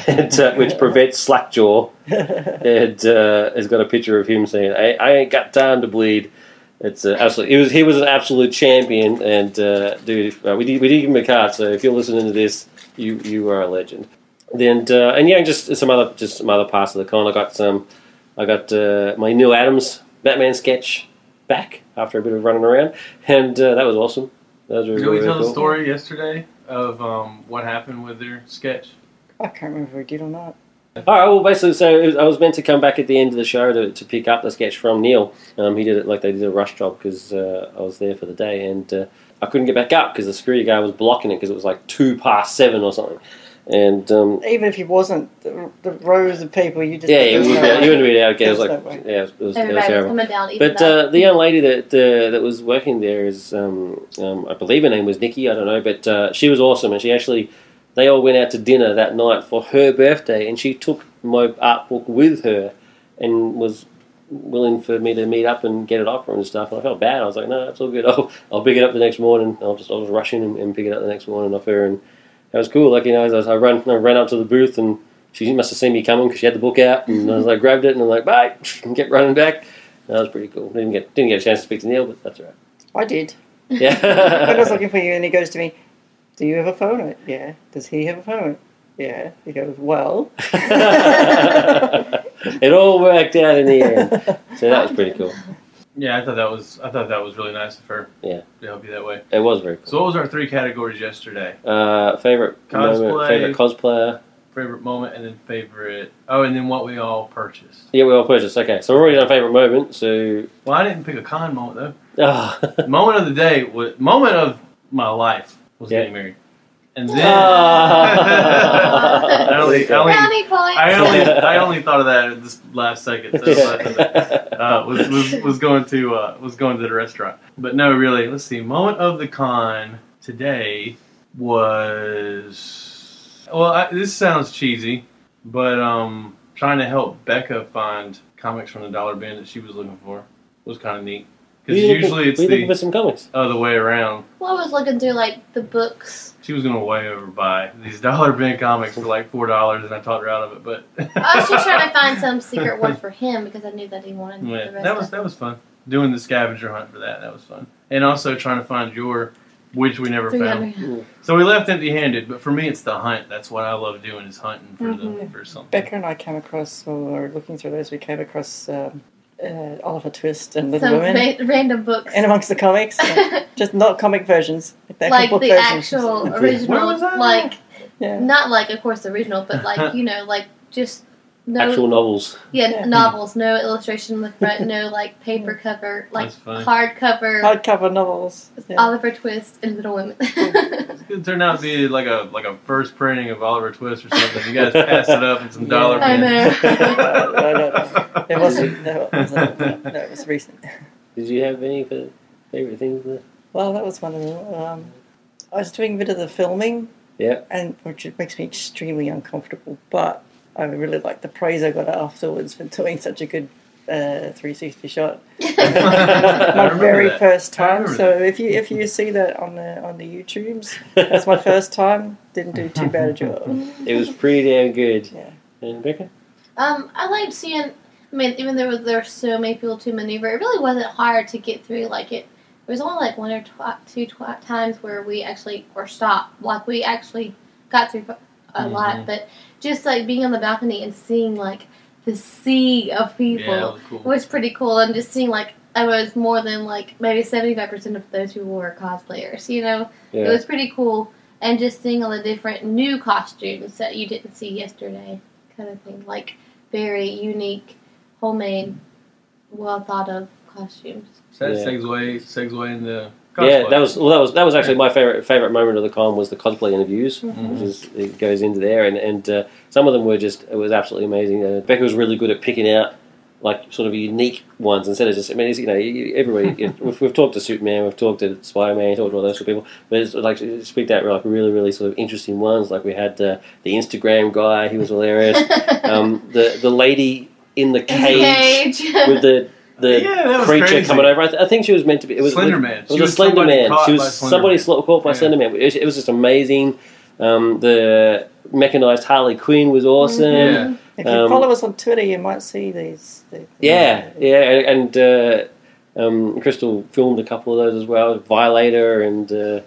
and, uh, which prevents slackjaw. And uh, has got a picture of him saying, "I, I ain't got time to bleed." It's uh, absolutely. He was he was an absolute champion, and uh, dude, uh, we did we did give him a card. So if you're listening to this, you you are a legend. And uh, and yeah, just some other just some other parts of the con. I got some. I got uh, my Neil Adams Batman sketch back after a bit of running around, and uh, that was awesome. That was really, Did we really tell cool. the story yesterday of um, what happened with their sketch? I can't remember if we did or not. All right, well, basically, so it was, I was meant to come back at the end of the show to, to pick up the sketch from Neil. Um, he did it like they did a rush job because uh, I was there for the day, and uh, I couldn't get back up because the security guy was blocking it because it was like two past seven or something. And um, even if he wasn't, the, the rows of people, you just yeah, yeah you wouldn't no be, be able to get it. Was like, no yeah, it was, it was terrible. Down, but uh, the young lady that uh, that was working there is, um, um, I believe her name was Nikki. I don't know, but uh, she was awesome, and she actually. They all went out to dinner that night for her birthday, and she took my art book with her and was willing for me to meet up and get it off her and stuff. And I felt bad. I was like, no, it's all good. I'll, I'll pick it up the next morning. I'll just I'll just rush in and, and pick it up the next morning off her and it was cool. Like, you know, I, I ran I ran out to the booth, and she must have seen me coming because she had the book out, and mm-hmm. I was like, grabbed it, and I'm like, bye, and kept running back. And that was pretty cool. Didn't get didn't get a chance to speak to Neil, but that's all right. I did. Yeah. I was looking for you, and he goes to me, do you have a phone on it? Yeah. Does he have a phone on it? Yeah. He goes, well. It all worked out in the end. So that was pretty cool. Yeah, I thought that was I thought that was really nice of her. Yeah, to help you that way. It was very cool. So what was our three categories yesterday? Uh, favorite cosplay, moment, favorite cosplayer, favorite moment, and then favorite. Oh, and then what we all purchased. Yeah, we all purchased. Okay, so we're already on favorite moment. So well, I didn't pick a con moment though. Oh. Moment of the day was moment of my life was yeah. getting married, and then I only, I only, I only, I only thought of that at this last second. So yeah. Uh, was, was was going to uh, was going to the restaurant, but no, really. Let's see. Moment of the con today was well. I, this sounds cheesy, but um, trying to help Becca find comics from the dollar bin that she was looking for was kind of neat because usually it's the some comics other way around. Well, I was looking through like the books. She was gonna way over buy these dollar bin comics for like four dollars, and I talked her out of it. But I was just trying to find some secret one for him because I knew that he wanted yeah, the rest that was of that was fun doing the scavenger hunt for that. That was fun, and also trying to find your, which we never found. Yeah. So we left empty-handed. But for me, it's the hunt. That's what I love doing is hunting for mm-hmm. the for something. Becca and I came across while we were looking through those. We came across. Um, Uh, Oliver Twist and Little Women. Some ra- random books. And amongst the comics. Yeah. Just not comic versions. Like, like the versions. Actual original. Like, yeah. Not like, of course, original, but like, you know, like just... No, actual novels. Yeah, yeah, novels. No illustration in the front. No, like, paper cover. Like, hardcover. Hardcover novels. Yeah. Oliver Twist and Little Women. It's going to turn out to be like a like a first printing of Oliver Twist or something. You guys pass it up in some dollar bins. I know. no, no, no. It wasn't. No, it wasn't. No, it was recent. Did you have any favorite things? There? Well, that was one of them. Um, I was doing a bit of the filming. Yeah. And which makes me extremely uncomfortable, but... I really liked the praise I got afterwards for doing such a good uh, three sixty shot. My very that. first time. So that. if you if you see that on the on the YouTubes, that's my first time. Didn't do too bad a job. It was pretty damn good. Yeah. And Becca? Um, I liked seeing. I mean, even though there, there were so many people to maneuver, it really wasn't hard to get through. Like it, there was only like one or tw- two tw- times where we actually were stopped. Like we actually got through a mm-hmm. lot, but. Just, like, being on the balcony and seeing, like, the sea of people yeah, was, cool. was pretty cool. And just seeing, like, I was more than, like, maybe seventy-five percent of those who were cosplayers, you know? Yeah. It was pretty cool. And just seeing all the different new costumes that you didn't see yesterday kind of thing. Like, very unique, homemade, well-thought-of costumes. So that yeah. segues, segues into... Cosplay. Yeah, that was well, that was that was actually my favorite favorite moment of the con was the cosplay interviews, mm-hmm. which is, it goes into there, and and uh, some of them were just it was absolutely amazing. Uh, Becca was really good at picking out like sort of unique ones instead of just I mean you know everybody you know, we've, we've talked to Superman, we've talked to Spider-Man, talked to all those sort of people, but it's like she picked out like really really sort of interesting ones. Like we had uh, the Instagram guy, he was hilarious. um, the the lady in the cage, the cage. with the The yeah, creature crazy. coming over. I, th- I think she was meant to be. It was Slenderman. It was, was a Slenderman. She was Slenderman. somebody sl- caught by yeah. Slenderman. It was, it was just amazing. Um, the mechanized Harley Quinn was awesome. Mm-hmm. Yeah. If you um, follow us on Twitter, you might see these. these yeah, yeah, and, and uh, um, Crystal filmed a couple of those as well. Violator, and uh,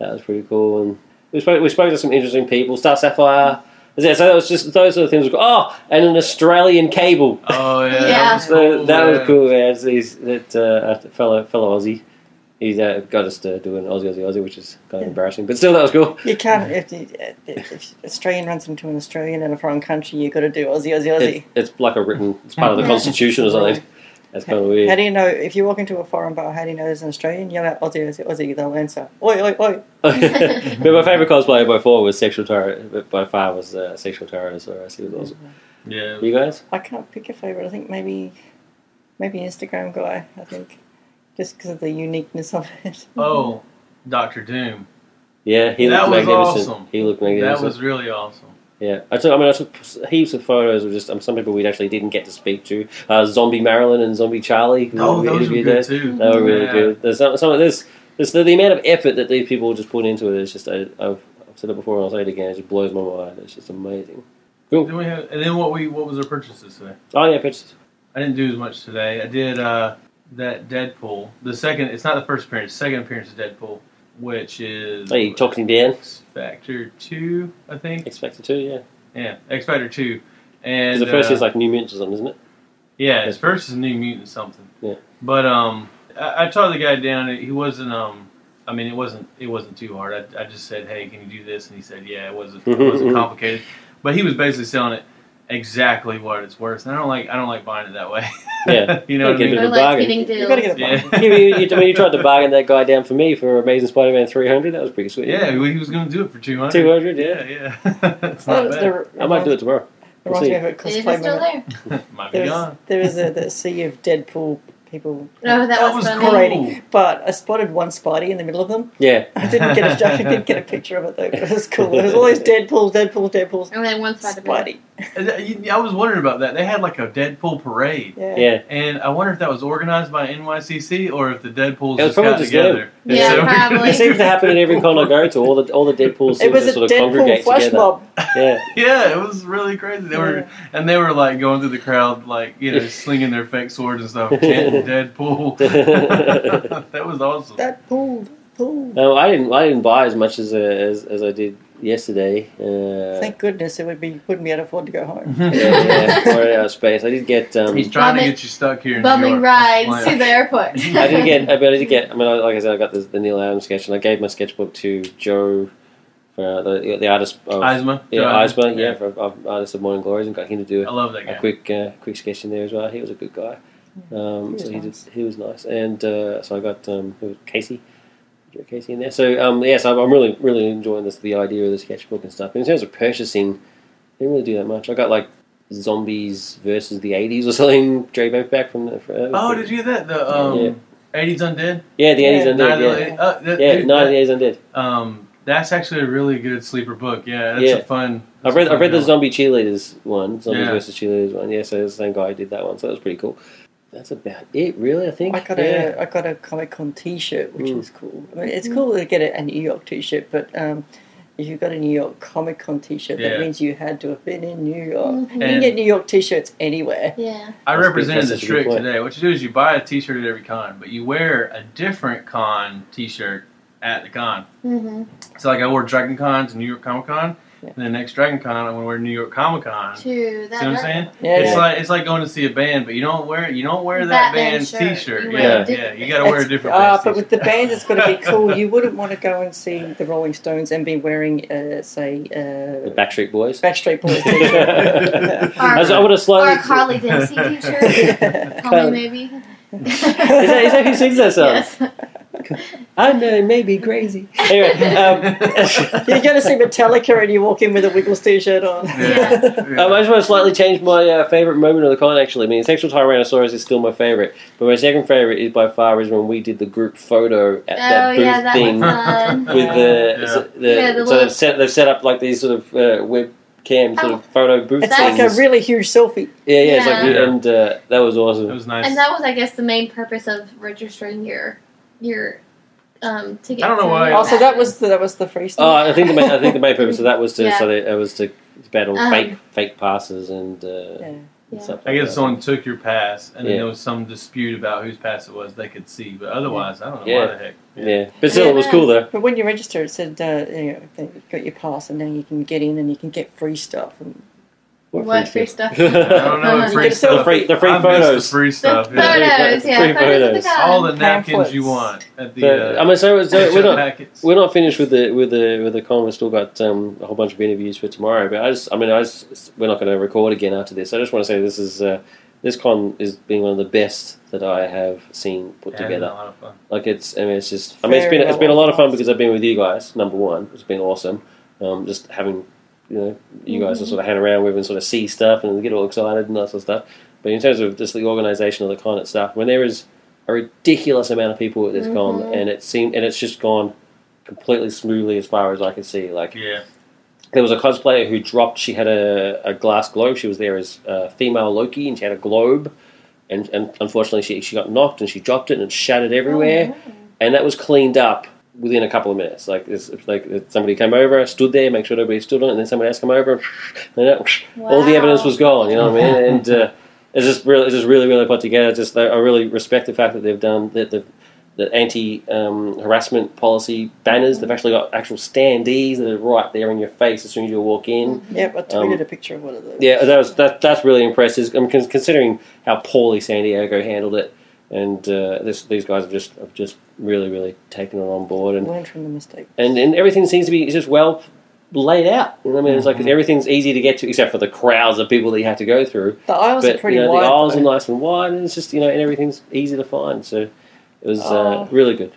that was pretty cool. And we spoke. We spoke to some interesting people. Star Sapphire. Mm-hmm. Yeah, so that was just those sort of things. Oh, and an Australian cable. Oh yeah, yeah. That was cool. That was cool. Yeah, he's that uh, fellow fellow Aussie. He's uh, got us to do an Aussie, Aussie, Aussie, which is kind of yeah. embarrassing, but still, that was cool. You can't if, you, if Australian runs into an Australian in a foreign country, you got to do Aussie, Aussie, Aussie. It, it's like a written. It's part of the constitution or something. That's kind of weird. How do you know if you walk into a foreign bar? How do you know there's an Australian? Yell out Aussie, Aussie, Aussie. They'll answer. Oi, oi, oi. But my favourite cosplayer by far was Sexual Tyrannosaurus. By far was uh, Sexual Tyrannosaurus. He was awesome. Yeah. You guys? I can't pick a favourite. I think maybe, maybe Instagram guy. I think just because of the uniqueness of it. Oh, Doctor Doom. Yeah, he that looked was magnificent. Awesome. He looked magnificent. That was really awesome. Yeah, I took. I mean, I took heaps of photos of just um, some people we actually didn't get to speak to. Uh, Zombie Marilyn and Zombie Charlie. Oh, those were good there. too. They were really yeah. good. There's some, some of this. There's the, the amount of effort that these people just put into it is just I, I've I've said it before and I'll say it again. It just blows my mind. It's just amazing. Cool. Then we have, and then what we what was our purchases today? Oh yeah, purchases. I didn't do as much today. I did uh, that Deadpool. The second, it's not the first appearance. Second appearance of Deadpool, which is. Are you talking Dan? X Factor two, I think. X Factor two, yeah. Yeah, X Factor two, and the first uh, is like New Mutants or something, isn't it? Yeah, his first is New Mutant something. Yeah. But um, I, I tore the guy down. He wasn't um. I mean, it wasn't it wasn't too hard. I, I just said, hey, can you do this? And he said, yeah, it wasn't it wasn't complicated. But he was basically selling it exactly what it's worth, and I don't like I don't like buying it that way. Yeah, you know what I mean. I like getting deals. You gotta get a bargain. Yeah. you, you, you, I mean, you tried to bargain that guy down for me for Amazing Spider-Man three hundred. That was pretty sweet. Yeah, well, he was going to do it for two hundred. two hundred, yeah, yeah. yeah. It's well, not bad. There, I might do it tomorrow. We'll reminds me of a cosplay moment. Still there. Might be there gone. Was, there was a the sea of Deadpool. People no, that was, was cool. But I spotted one Spidey in the middle of them. Yeah. I didn't get a, I didn't get a picture of it, though, but it was cool. There was all these Deadpools, Deadpools, Deadpools. And then one Spidey. Spidey. I was wondering about that. They had like a Deadpool parade. Yeah. yeah. And I wonder if that was organized by N Y C C or if the Deadpools it was just got just together. Them. Yeah, so probably. It seems to happen at every con I go to. All the all the Deadpools seem to sort of congregate together. It was a Deadpool flash mob. Yeah. Yeah, it was really crazy. They yeah. were and they were like going through the crowd, like, you know, slinging their fake swords and stuff, chanting Deadpool. That was awesome. Deadpool. Deadpool. No, I didn't. I didn't buy as much as as, as I did yesterday. Uh, Thank goodness, it would be wouldn't be able to afford to go home. yeah, yeah, four hours space. I did get. Um, He's trying bumming, to get you stuck here. In bumming New York. Rides to the airport. I did get. I, mean, I did get. I mean, like I said, I got the, the Neil Adams sketch, and I gave my sketchbook to Joe, uh, the the artist. Of, Eisma. Yeah, Eisma. Yeah, yeah. For, of artist of Morning Glories, and got him to do. I love that guy. A quick, uh, quick sketch in there as well. He was a good guy. Um, he so he nice. did. He was nice, and uh, so I got um, Casey, Casey in there. So um, yes, yeah, so I'm really, really enjoying this, the idea of the sketchbook and stuff. And in terms of purchasing, I didn't really do that much. I got like Zombies versus the eighties or something. Jerry Back from. The, from oh, did you get that? The um, yeah. eighties Undead. Yeah, the eighties yeah. Undead. Yeah, uh, that, yeah dude, nine of the eighties Undead. Um, that's actually a really good sleeper book. Yeah, that's yeah. a fun. I've read, I've read the Zombie Cheerleaders one, Zombies yeah. versus Cheerleaders one. Yeah, so the same guy who did that one. So that was pretty cool. That's about it, really, I think. I got yeah. a I got a Comic Con T-shirt, which mm. was cool. I mean, it's mm. cool to get a, a New York T-shirt, but um, if you got a New York Comic Con T-shirt, yeah. that means you had to have been in New York. Mm-hmm. You can get New York T-shirts anywhere. Yeah, I That's represented the trick today. What you do is you buy a T-shirt at every con, but you wear a different con T-shirt at the con. Mm-hmm. So, like, I wore Dragon Con to New York Comic Con. Yeah. And the next Dragon Con, I'm going to wear New York Comic Con. See what I'm saying? Yeah, it's yeah. like it's like going to see a band, but you don't wear you don't wear that Batman band's shirt. T-shirt. You yeah, yeah, you got to wear a different. Ah, uh, but with the band, it's got to be cool. You wouldn't want to go and see the Rolling Stones and be wearing, uh, say, uh, the Backstreet Boys. Backstreet Boys T-shirt. Or, I would have slightly. Or a Harley Dempsey T-shirt. Harley maybe. Is that, is that who sings that song? Yes. I know it may be crazy. Anyway, um, you're going to see Metallica and you walk in with a Wiggles T-shirt on. Yeah. Yeah. Um, I just want to slightly change my uh, favourite moment of the con, actually. I mean, Sexual Tyrannosaurus is still my favourite, but my second favourite is by far is when we did the group photo at oh, that booth yeah, that thing. With yeah. the, yeah. So, the, yeah, the so they've, set, they've set up like these sort of uh, web cam sort of photo booth it's things. Like a really huge selfie yeah yeah, yeah. It's like, and uh, that was awesome. It was nice, and that was, I guess, the main purpose of registering your your um ticket. I don't know why also that was the, that was the free stuff. Oh, I think the main, I think the main purpose of that was to yeah. so that it was to battle um, fake fake passes and uh yeah. Yeah. Like I guess that. Someone took your pass, and yeah. then there was some dispute about whose pass it was. They could see, but otherwise, yeah. I don't know yeah. why the heck. Yeah, yeah. But still, yeah, it was cool though. But when you register, it said uh, you know, you got your pass, and now you can get in, and you can get free stuff. And what, what free, free stuff? stuff? I don't know. Free you stuff. The free, the free photos. The free stuff. The yeah. Photos. Yeah. Free photos. The All the napkins Pamphlets. You want at the. But, uh, I mean, so, so we're not packets. We're not finished with the with the with the con. We've still got um, a whole bunch of interviews for tomorrow. But I just, I mean, I just, we're not going to record again after this. I just want to say this is uh, this con is being one of the best that I have seen put yeah, together. A lot of fun. Like it's, I mean, it's just, I mean, it's Very been it's been a lot of fun because I've been with you guys. Number one, it's been awesome. Um, just having. You know, you guys mm-hmm. will sort of hang around with and sort of see stuff and get all excited and that sort of stuff. But in terms of just the organisation of the con and stuff, when there is a ridiculous amount of people at this mm-hmm. con, and it seemed and it's just gone completely smoothly as far as I can see. Like, yeah. there was a cosplayer who dropped. She had a, a glass globe. She was there as uh, female Loki, and she had a globe, and and unfortunately she she got knocked and she dropped it and it shattered everywhere, oh, yeah. and that was cleaned up within a couple of minutes. Like, it's, it's like somebody came over, stood there, make sure nobody stood on it, and then somebody else came over, and wow. all the evidence was gone, you know what I mean? And uh, it's just really, it's just really, really put together. Just I really respect the fact that they've done that the the anti-harassment um, policy banners. Mm-hmm. They've actually got actual standees that are right there in your face as soon as you walk in. Mm-hmm. Yeah, I tweeted um, a picture of one of those. Yeah, that was that, that's really impressive. I'm con- considering how poorly San Diego handled it. And uh, this, these guys have just have just really, really taken it on board and learned from the mistakes. And, and everything seems to be just well laid out. You know what I mean? Mm-hmm. It's like everything's easy to get to, except for the crowds of people that you have to go through. The aisles but, are pretty you know, wide. The aisles though. are nice and wide, and it's just, you know, and everything's easy to find. So it was uh, uh, really good.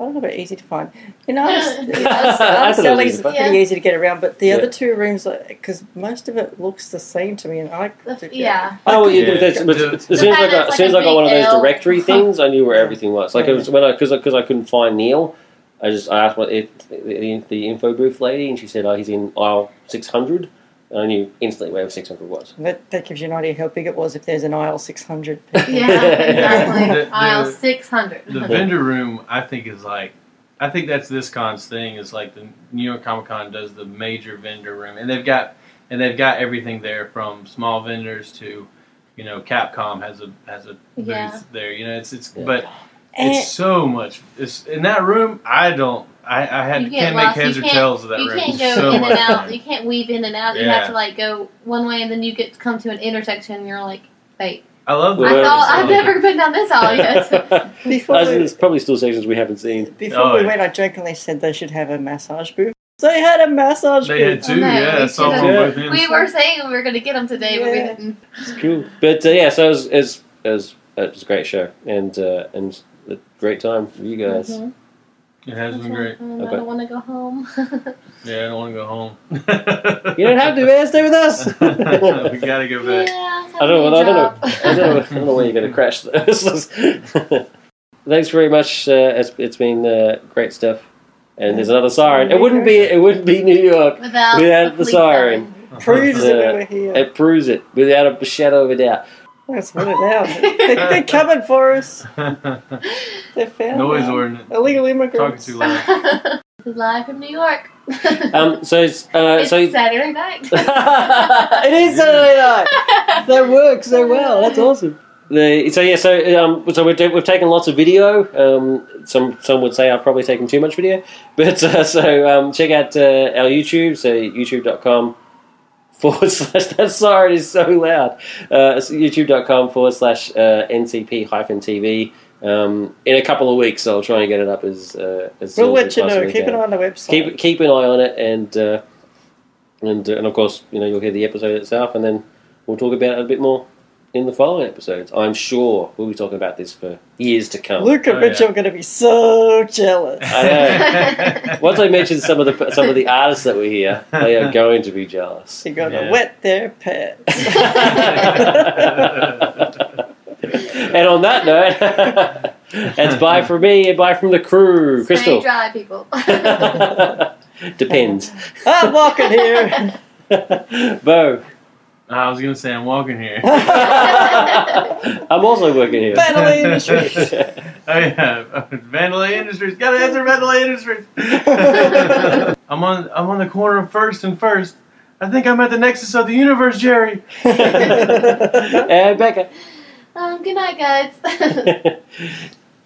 I don't know about easy to find. In artist, the artist alleys are pretty yeah. easy to get around, but the yeah. other two rooms, because most of it looks the same to me, and I the, yeah. I oh, well, yeah. yeah. That's, but as, as soon as I got, as soon as I got one of those directory things, I knew where yeah. everything was. Like yeah. it was when I, because because I, I couldn't find Neil, I just I asked what it, the, the info booth lady, and she said, "Oh, he's in aisle six hundred." And I knew instantly where six hundred was. That, that gives you an idea how big it was if there's an aisle six hundred. Yeah, exactly. the, the, aisle six hundred. The vendor room, I think, is like, I think that's this con's thing, is like the New York Comic Con does the major vendor room. And they've got and they've got everything there from small vendors to, you know, Capcom has a has a booth yeah. there. You know, it's it's yeah. but and it's so much. It's in that room, I don't. I, I had you can't, can't make heads or tails of that you room. You can't go so in and out. You can't weave in and out. Yeah. You have to like go one way, and then you get to come to an intersection, and you're like, wait. I love the I thought I've never been down this aisle yet. Before we, there's probably still sections we haven't seen. Before oh, we yeah. went, I jokingly said they should have a massage booth. They had a massage they booth. They had two, oh, no. yeah. We, so have, yeah. we were saying we were going to get them today, yeah. but we didn't. It's cool. But uh, yeah, so it was, it, was, it, was, it was a great show, and, uh, and a great time for you guys. Mm-hmm. It has been great. I don't okay. want to go home. yeah, I don't want to go home. You don't have to, man. Stay with us. We got to go back. Yeah, I don't, I, don't know, I, don't know, I don't know where you're going to crash this. Thanks very much. Uh, it's, it's been uh, great stuff. And there's another siren. It wouldn't be It wouldn't be New York without, without the siren. It proves it over here. It proves it without a shadow of a doubt. That's what it is. They, they're coming for us. They found noise ordinance. Illegal immigrants. Talking too loud. This is live from New York. um, so it's, uh, it's so Saturday night. It is Saturday night. That works so well. That's awesome. The, so yeah, so um, so we've, we've taken lots of video. Um, some some would say I've probably taken too much video, but uh, so um, check out uh, our YouTube. So youtube dot com. Forward slash, that siren is so loud. Uh, it's youtube dot com forward slash uh, N C P hyphen T V. Um, in a couple of weeks, I'll try and get it up as uh, as soon as possible. We'll let you know. Keep an eye on the website. Keep keep an eye on it, and uh, and uh, and of course, you know, you'll hear the episode itself, and then we'll talk about it a bit more in the following episodes. I'm sure we'll be talking about this for years to come. Luke and oh, Mitchell yeah. are going to be so jealous. I know. Once I mention some of the some of the artists that were here, they are going to be jealous. They're going yeah. to wet their pants. And on that note, it's bye from me and bye from the crew. Stay Crystal. Dry, people. Depends. I'm walking here. Bo. I was going to say, I'm walking here. I'm also working here. Vandalay Industries. Oh, yeah. Vandalay Industries. Got to answer Vandalay Industries. I'm on I'm on the corner of First and First. I think I'm at the nexus of the universe, Jerry. And Becca. Um, good night, guys.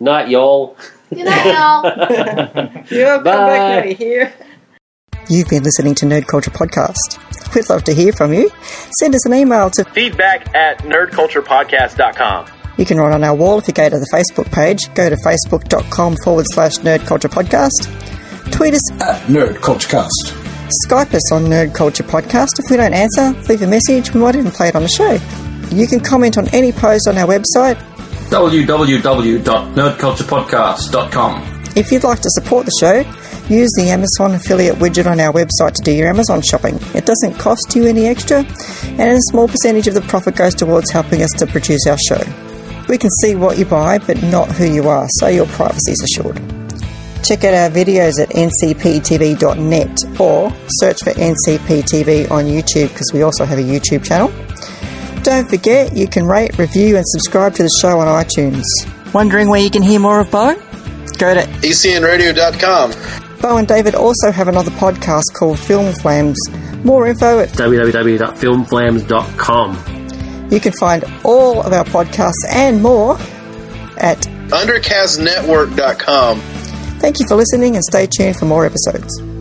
Night, y'all. Good night, y'all. You'll come back over here. You've been listening to Nerd Culture Podcast. We'd love to hear from you. Send us an email to feedback at nerdculturepodcast.com. You can write on our wall if you go to the Facebook page. Go to facebook.com forward slash nerdculturepodcast. Tweet us at nerdculturecast. Skype us on Nerd Culture Podcast. If we don't answer, leave a message. We might even play it on the show. You can comment on any post on our website, w w w dot nerd culture podcast dot com. If you'd like to support the show, use the Amazon affiliate widget on our website to do your Amazon shopping. It doesn't cost you any extra, and a small percentage of the profit goes towards helping us to produce our show. We can see what you buy, but not who you are, so your privacy is assured. Check out our videos at n c p t v dot net or search for N C P T V on YouTube, because we also have a YouTube channel. Don't forget, you can rate, review, and subscribe to the show on iTunes. Wondering where you can hear more of Bo? go to E C N radio dot com. Bo and David also have another podcast called Film Flams. More info at w w w dot film flams dot com. You can find all of our podcasts and more at undercast network dot com. Thank you for listening and stay tuned for more episodes.